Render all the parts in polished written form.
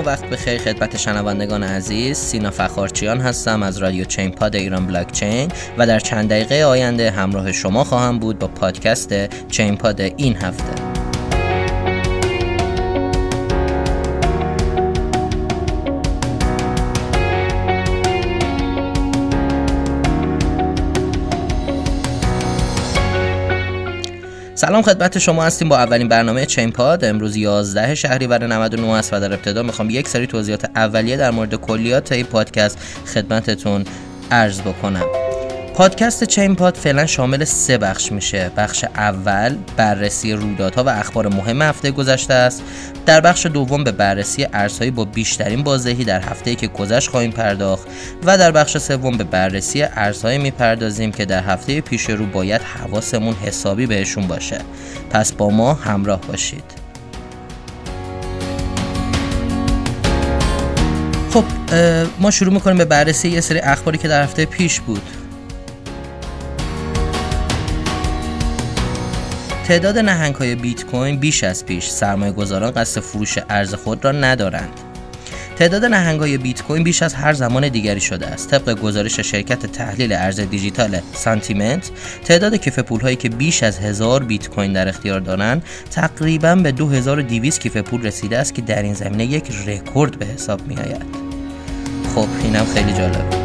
و وقت بخیر خدمت شنوندگان عزیز. سینا فخرچیان هستم از رادیو چین پاد ایران بلاکچین و در چند دقیقه آینده همراه شما خواهم بود با پادکست چین پاد این هفته. سلام خدمت شما هستیم با اولین برنامه چین پاد. امروز 11 شهریور 99 است و در ابتدا میخوام یک سری توضیحات اولیه در مورد کلیات این پادکست خدمتتون عرض بکنم. پادکست چین پاد فعلا شامل سه بخش میشه. بخش اول بررسی رویدادها و اخبار مهم هفته گذشته است. در بخش دوم به بررسی ارزهای با بیشترین بازدهی در هفته‌ای که گذشت خواهیم پرداخت و در بخش سوم به بررسی ارزهایی میپردازیم که در هفته پیش رو باید حواسمون حسابی بهشون باشه. پس با ما همراه باشید. خب ما شروع میکنیم به بررسی یه سری اخباری که در هفته پیش بود. تعداد نهنگ‌های بیت کوین بیش از پیش، سرمایه‌گذاران قصد فروش ارز خود را ندارند. تعداد نهنگ‌های بیت کوین بیش از هر زمان دیگری شده است. طبق گزارش شرکت تحلیل ارز دیجیتال سنتیمنت، تعداد کیف پول‌هایی که بیش از 1000 بیت کوین در اختیار دارند تقریباً به 2200 کیف پول رسیده است که در این زمینه یک رکورد به حساب می‌آید. خب اینم خیلی جالبه.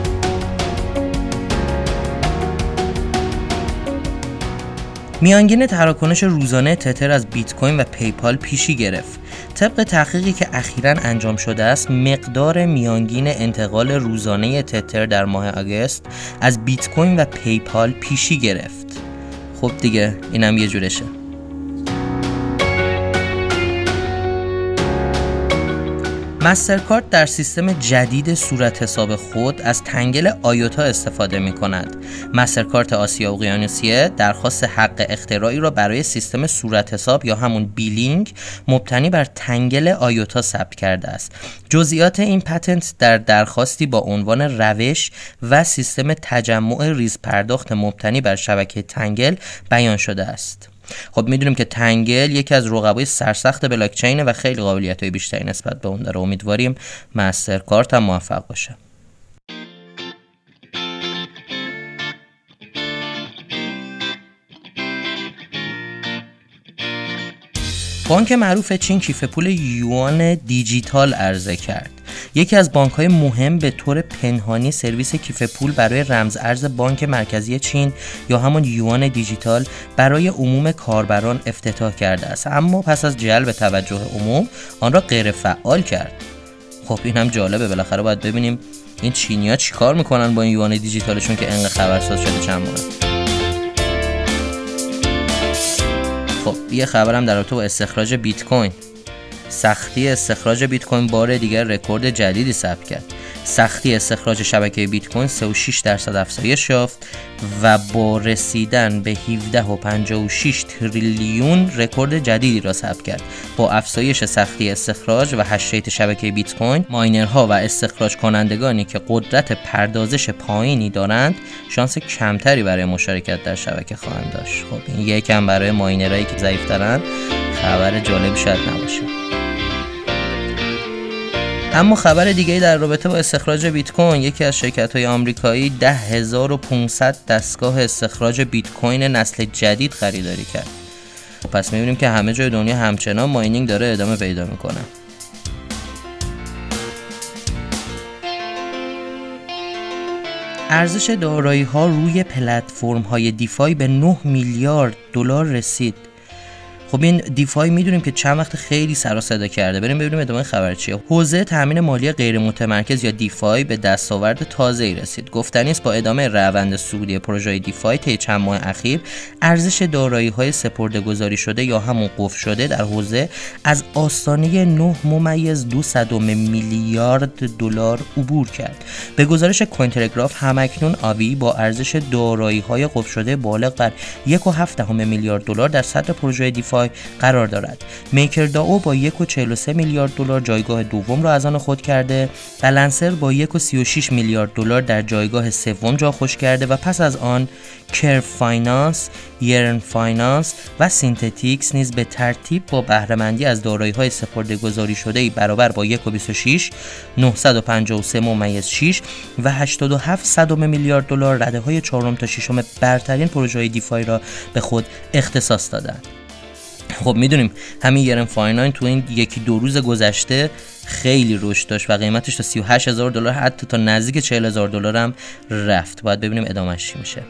میانگین تراکنش روزانه تتر از بیت کوین و پیپال پیشی گرفت. طبق تحقیقی که اخیراً انجام شده است، مقدار میانگین انتقال روزانه تتر در ماه آگوست از بیت کوین و پیپال پیشی گرفت. خب دیگه اینم یه جورشه. ماستر کارت در سیستم جدید صورت حساب خود از تنگل آیوتا استفاده می کند. ماستر کارت آسیا اقیانوسیه درخواست حق اختراعی را برای سیستم صورت حساب یا همون بیلینگ مبتنی بر تنگل آیوتا ثبت کرده است. جزئیات این پتنت در درخواستی با عنوان روش و سیستم تجمع ریز پرداخت مبتنی بر شبکه تنگل بیان شده است. خب میدونیم که تنگل یکی از رقبای سرسخت بلاکچینه و خیلی قابلیت‌های بیشتری نسبت به اون داره. امیدواریم ماستر کارت هم موفق باشه. بانک معروف چین کیف پول یوان دیجیتال عرضه کرد. یکی از بانک‌های مهم به طور پنهانی سرویس کیف پول برای رمز ارز بانک مرکزی چین یا همان یوان دیجیتال برای عموم کاربران افتتاح کرده است، اما پس از جلب توجه عموم آن را غیر فعال کرد. خب این هم جالبه. بالاخره باید ببینیم این چینی‌ها چیکار می‌کنن با این یوان دیجیتالشون که انقدر خبرساز شده چند ماه. خب یه خبرم در رابطه با استخراج بیت کوین. سختی استخراج بیت کوین بار دیگر رکورد جدیدی ثبت کرد. سختی استخراج شبکه بیت کوین 3.6% افزایش یافت و با رسیدن به 17.56 تریلیون رکورد جدیدی را ثبت کرد. با افزایش سختی استخراج و هشریت شبکه بیت کوین، ماینرها و استخراج کنندگانی که قدرت پردازش پایینی دارند شانس کمتری برای مشارکت در شبکه خواهند داشت. خب این یکم برای ماینرهایی که ضعیف‌ترن خبر جالب شاید نباشه. اما خبر دیگه‌ای در رابطه با استخراج بیت کوین، یکی از شرکت‌های آمریکایی 10500 دستگاه استخراج بیت کوین نسل جدید خریداری کرد. پس می‌بینیم که همه جای دنیا همچنان ماینینگ داره ادامه پیدا می‌کنه. ارزش دارایی‌ها روی پلتفرم‌های دیفای به 9 میلیارد دلار رسید. خب این دیفای میدونیم که چند وقت خیلی سر و صدا کرده. بریم ببینیم ادامه خبر چیه. حوزه تامین مالی غیر متمرکز یا دیفای به دستاورد تازه‌ای رسید. گفتنی است با ادامه روند سعودی پروژه دیفای طی چند ماه اخیر، ارزش دارایی‌های سپرده‌گذاری شده یا همون قفل شده در حوزه از آستانه 9.2 میلیارد دلار عبور کرد. به گزارش کوین تلگراف، همکنون اوی با ارزش دارایی‌های قفل شده بالغ بر 1.7 میلیارد دلار در سطح پروژه دیفای دیفای قرار دارد. میکرداو با 1.43 میلیارد دلار جایگاه دوم را از آن خود کرده، بلانسر با 1.36 میلیارد دلار در جایگاه سوم جا خوش کرده و پس از آن کرو فاینانس، یرن فاینانس و سینتیکس نیز به ترتیب با بهره‌مندی از دارایی‌های سپرده‌گذاری شده‌ای برابر با 1.26، 953.6 و 87 میلیارد دلار رده‌های 4 تا 6 برترین پروژه‌های دیفای را به خود اختصاص دادند. خب میدونیم همین یرن فاینانس تو این یکی دو روز گذشته خیلی رشد داشت و قیمتش تا 38000 دلار حتی تا نزدیک 40000 دلار هم رفت. باید ببینیم ادامه‌اش چی میشه.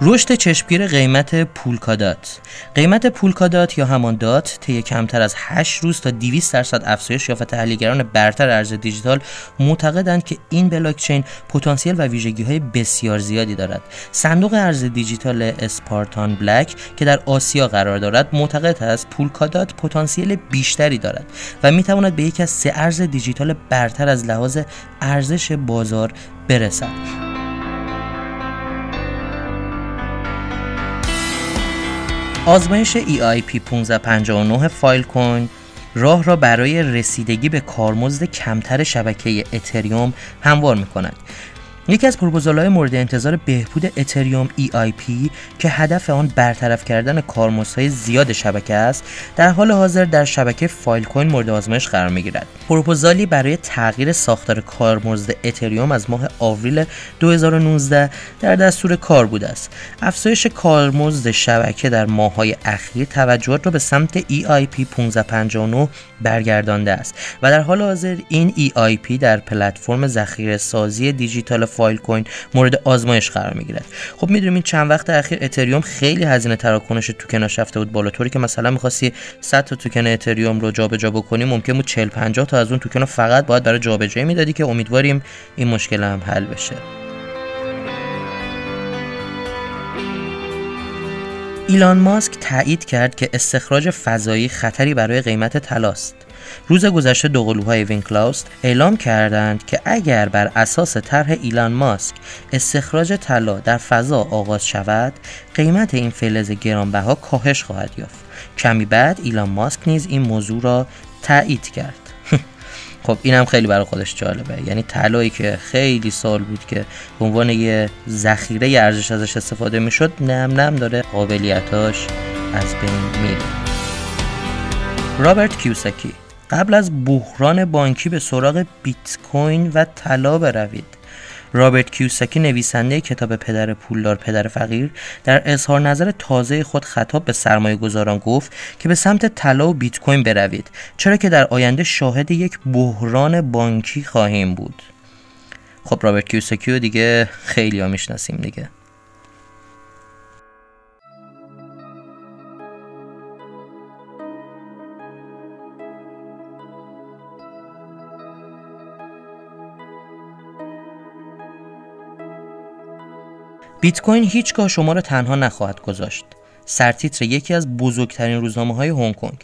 رشد چشمگیر قیمت پولکادات. قیمت پولکادات یا همان دات طی کمتر از 8 روز تا 200% افزایش یافت. تحلیلگران برتر ارز دیجیتال معتقدند که این بلاکچین پتانسیل و ویژگی‌های بسیار زیادی دارد. صندوق ارز دیجیتال اسپارتان بلک که در آسیا قرار دارد معتقد است پولکادات پتانسیل بیشتری دارد و می‌تواند به یکی از 3 ارز دیجیتال برتر از لحاظ ارزش بازار برسد. آزمایش EIP 1559 فایل کوین راه را برای رسیدگی به کارمزد کمتر شبکه اتریوم هموار می‌کند. یکی از پروپوزال‌های مورد انتظار بهبود اتریوم EIP که هدف آن برطرف کردن کارمزدهای زیاد شبکه است، در حال حاضر در شبکه فایل کوین مورد آزمایش قرار می‌گیرد. پروپوزالی برای تغییر ساختار کارمزد اتریوم از ماه آوریل 2019 در دستور کار بوده است. افزایش کارمزد شبکه در ماه‌های اخیر توجهات را به سمت EIP 1559 برگردانده است و در حال حاضر این EIP در پلتفرم ذخیره‌سازی دیجیتال فایل کوین مورد آزمایش قرار میگیرد. خب میدونیم این چند وقت اخیر اتریوم خیلی هزینه تراکنش توکناش رفته بود بالا، طوری که مثلا می‌خواستی 100 تا توکن اتریوم رو جابجا بکنی ممکن بود 40 50 تا از اون توکن رو فقط باید برای جابجایی میدادی که امیدواریم این مشکل هم حل بشه. ایلان ماسک تایید کرد که استخراج فضایی خطری برای قیمت طلا است. روز گذشته دو قلوهای وینکلاوس اعلام کردند که اگر بر اساس طرح ایلان ماسک استخراج طلا در فضا آغاز شود، قیمت این فلز گرانبها کاهش خواهد یافت. کمی بعد ایلان ماسک نیز این موضوع را تایید کرد. خب این هم خیلی برای خودش جالبه، یعنی طلایی که خیلی سال بود که به عنوان یه ذخیره ارزش ازش استفاده میشد، نم داره قابلیتاش از بین میره. رابرت کیوساکی: قبل از بحران بانکی به سراغ بیت کوین و طلا بروید. رابرت کیوساکی، نویسنده کتاب پدر پولدار پدر فقیر، در اظهار نظر تازه خود خطاب به سرمایه‌گذاران گفت که به سمت طلا و بیت کوین بروید، چرا که در آینده شاهد یک بحران بانکی خواهیم بود. خب رابرت کیوساکی رو دیگه خیلی‌ها میشناسیم دیگه. بیت کوین هیچگاه شما را تنها نخواهد گذاشت. سرتیتر یکی از بزرگترین روزنامه‌های هنگ کنگ.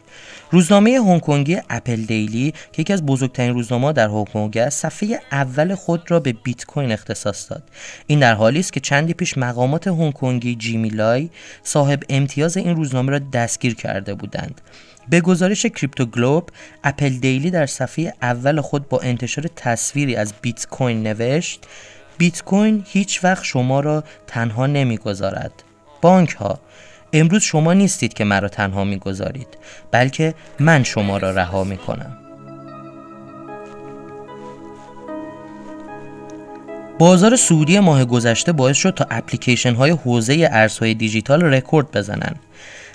روزنامه هنگ کنگی اپل دیلی که یکی از بزرگترین روزنامه‌ها در هنگ کنگ است، صفحه اول خود را به بیت کوین اختصاص داد. این در حالی است که چندی پیش مقامات هنگ کنگی جیمی لای صاحب امتیاز این روزنامه را دستگیر کرده بودند. به گزارش کریپتو گلوب، اپل دیلی در صفحه اول خود با انتشار تصویری از بیت کوین نوشت: بیت کوین هیچ وقت شما را تنها نمیگذارد. بانک ها، امروز شما نیستید که مرا تنها میگذارید، بلکه من شما را رها میکنم. بازار سعودی ماه گذشته باعث شد تا اپلیکیشن های حوزه ارزهای دیجیتال رکورد بزنند.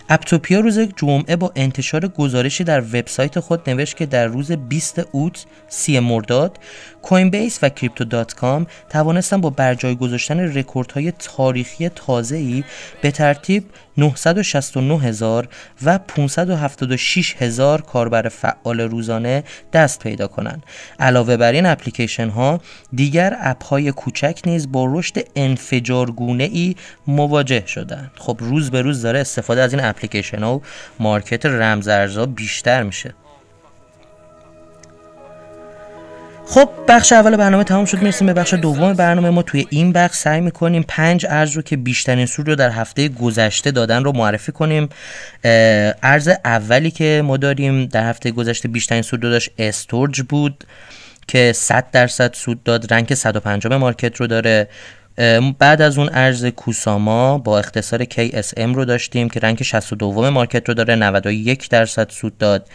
اپتوپیا روز جمعه با انتشار گزارشی در وبسایت خود نوشت که در روز 20 اوت 30 مرداد کوین بیس و کریپتو دات کام توانستند با برجای گذاشتن رکوردهای تاریخی تازه‌ای به ترتیب 969,000 و 576,000 کاربر فعال روزانه دست پیدا کنند. علاوه بر این اپلیکیشن ها دیگر اپ های کوچک نیز با رشد انفجارگونه ای مواجه شدند. خب روز به روز داره استفاده از این اپلیکیشن ها و مارکت رمزارزها بیشتر میشه. خب بخش اول برنامه تمام شد، میرسیم به بخش دوم برنامه. ما توی این بخش سعی میکنیم 5 ارز رو که بیشترین سود رو در هفته گذشته دادن رو معرفی کنیم. ارز اولی که ما داریم در هفته گذشته بیشترین سود رو داشت استورج بود که 100% سود داد، رنک 150 مارکت رو داره. بعد از اون ارز کوساما با اختصار KSM رو داشتیم که رنک 62 مارکت رو داره، 91% سود داد.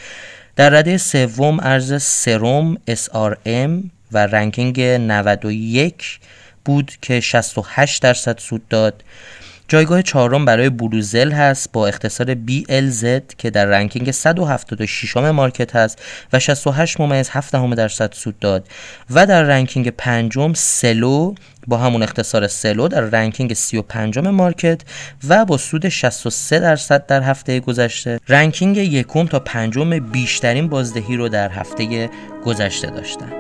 در رده سوم ارز سرم SRM و رنکینگ 91 بود که 68% سود داد. جایگاه چهارم برای بلوزل هست با اختصار BLZ که در رنکینگ 176 مارکت هست و 68.7% سود داد. و در رنکینگ پنجم سلو با همون اختصار سلو در رنکینگ 35 مارکت و با سود 63% در هفته گذشته رنکینگ یکم تا پنجم بیشترین بازدهی رو در هفته گذشته داشتن.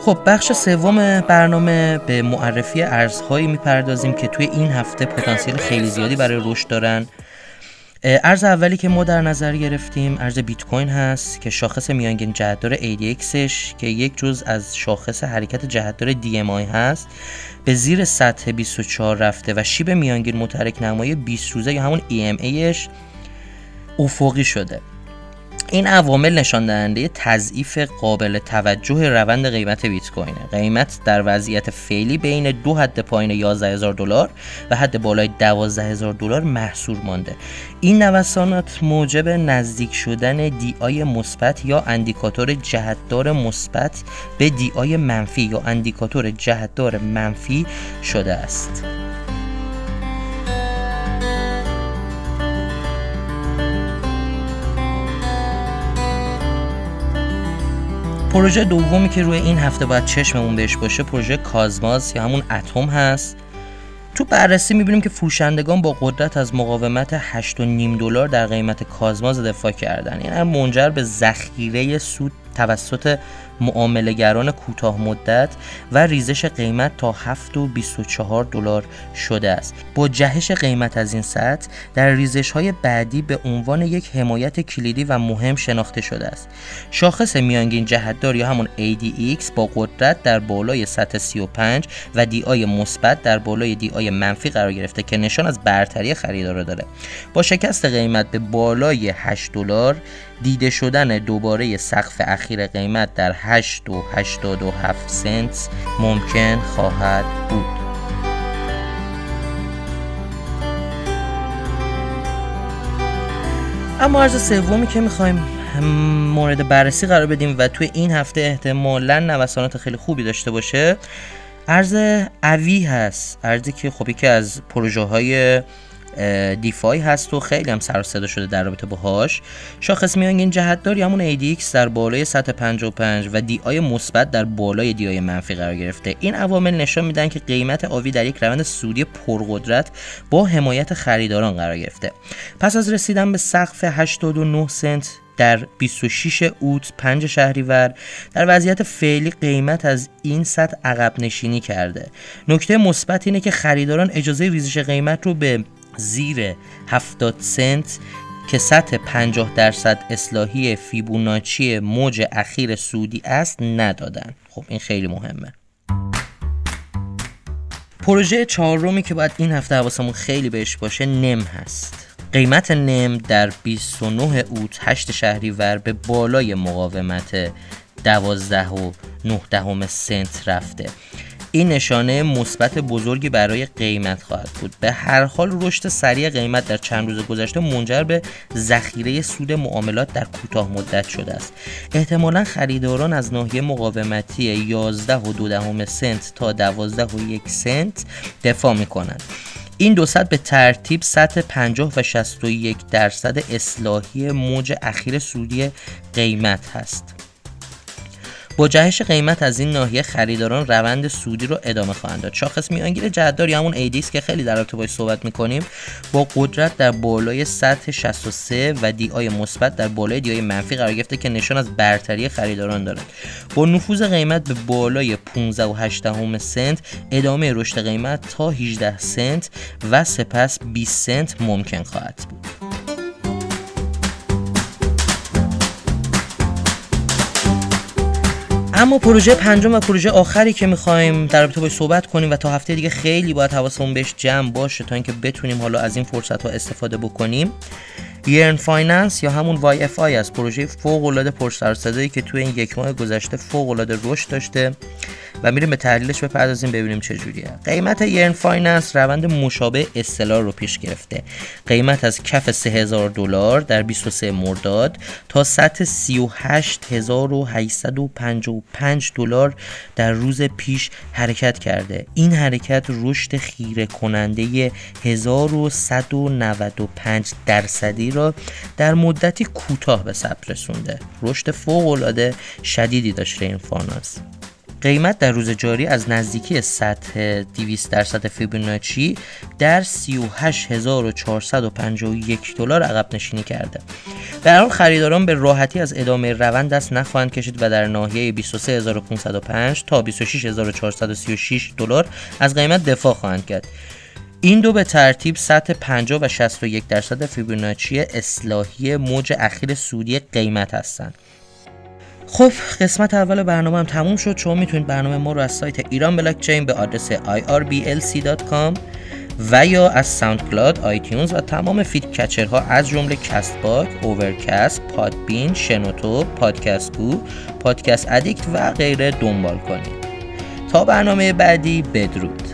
خب بخش سوم برنامه به معرفی ارزهایی میپردازیم که توی این هفته پتانسیل خیلی زیادی برای رشد دارن. ارز اولی که ما در نظر گرفتیم ارز بیت کوین هست که شاخص میانگین جهتدار ADXش که یک جزء از شاخص حرکت جهتدار DMI هست به زیر سطح 24 رفته و شیب میانگین متحرک نمای 20 روزه یا همون EMAش افقی شده. این عوامل نشان دهنده تضعیف قابل توجه روند قیمت بیت کوینه. قیمت در وضعیت فعلی بین دو حد پایین $11,000 و حد بالای $12,000 محصور مانده. این نوسانات موجب نزدیک شدن DI مثبت یا اندیکاتور جهتدار مثبت به DI منفی یا اندیکاتور جهتدار منفی شده است. پروژه دومی که روی این هفته باید چشممون بهش باشه پروژه کازماس یا همون اتم هست. تو بررسی می‌بینیم که فروشندگان با قدرت از مقاومت $8.5 در قیمت کازماس دفاع کردن. این هم منجر به ذخیره سود توسط معامله‌گران کوتاه مدت و ریزش قیمت تا $7.24 شده است. با جهش قیمت از این سطح در ریزش‌های بعدی به عنوان یک حمایت کلیدی و مهم شناخته شده است. شاخص میانگین جهتدار یا همون ADX با قدرت در بالای سطح 35 و DI مثبت در بالای DI منفی قرار گرفته که نشان از برتری خریدارا داره. با شکست قیمت به بالای $8 دیده شدن دوباره سقف اخیر قیمت در $8.87 ممکن خواهد بود. اما ارز سومی که میخوایم مورد بررسی قرار بدیم و توی این هفته احتمالاً نوسانات خیلی خوبی داشته باشه ارز اوی هست. ارزی که خب یکی از پروژه های دیفای هست و خیلی هم سر و صدا شده در رابطه باهاش. شاخص میانگین جهتدار یا همون ADX در بالای سطح 55 و DI مثبت در بالای DI منفی قرار گرفته. این عوامل نشان میدن که قیمت اوی در یک روند سودی پرقدرت با حمایت خریداران قرار گرفته. پس از رسیدن به سقف $8.09 در 26 اوت 5 شهریور در وضعیت فعلی قیمت از این سطح عقب نشینی کرده. نکته مثبت اینه که خریداران اجازه ریزش قیمت رو به زیر 70 سنت که سطح 50% اصلاحی فیبوناچی موج اخیر سودی است ندادن. خب این خیلی مهمه. پروژه چهارمی که باید این هفته حواسمون خیلی بهش باشه نم هست. قیمت نم در 29 اوت 8 شهریور به بالای مقاومت 12.9 سنت رفته. این نشانه مثبت بزرگی برای قیمت خواهد بود. به هر حال رشد سریع قیمت در چند روز گذشته منجر به ذخیره سود معاملات در کوتاه مدت شده است. احتمالاً خریداران از ناحیه مقاومتی 11.2 سنت تا 12.1 سنت دفاع می‌کنند. این دو سطح به ترتیب سطح 50 و 61% اصلاحی موج اخیر سودی قیمت هست. با جهش قیمت از این ناحیه خریداران روند سودی رو ادامه خواهند داد. شاخص میانگین جدار یا همون ایدیس که خیلی در رابطه باهاش صحبت می‌کنیم با قدرت در بالای سطح 63 و دی آی مثبت در بالای دی آی منفی قرار گرفته که نشان از برتری خریداران دارد. با نفوذ قیمت به بالای 15.8 سنت ادامه رشد قیمت تا 18 سنت و سپس 20 سنت ممکن خواهد بود. اما پروژه پنجم و پروژه آخری که می‌خوایم در رابطه باهاش صحبت کنیم و تا هفته دیگه خیلی باید حواسمون بهش جمع باشه تا اینکه بتونیم حالا از این فرصت‌ها استفاده بکنیم، یرن فاینانس یا همون وای اف آی است. پروژه فوق‌العاده پرسرصدایی که توی این یک ماه گذشته فوق‌العاده رشد داشته و میریم به تحلیلش بپردازیم ببینیم چه جوریه. قیمت یرن فاینانس روند مشابه استلار رو پیش گرفته. قیمت از کف $3000 در 23 مرداد تا سطح $38,855 در روز پیش حرکت کرده. این حرکت رشد خیره کننده 1195% را در مدتی کوتاه به ثبت رسونده. رشد فوق‌العاده شدیدی داشته این فاینانس. قیمت در روز جاری از نزدیکی سطح 200% فیبوناچی در $38,451 عقب نشینی کرده. در حال خریداران به راحتی از ادامه روند دست نخواهند کشید و در ناحیه $23,505 تا $26,436 از قیمت دفاع خواهند کرد. این دو به ترتیب سطح 50 و 61% فیبوناچی اصلاحی موج اخیر سودی قیمت هستند. خب قسمت اول برنامه هم تموم شد. شما میتونید برنامه ما رو از سایت ایران بلاکچین به آدرس irblc.com و یا از ساوندکلاود، آیتیونز و تمام فید کچرها از جمله کست باکس، اورکست، پادبین، شنوتو، پادکست گو، پادکست ادیکت و غیره دنبال کنید. تا برنامه بعدی بدرود.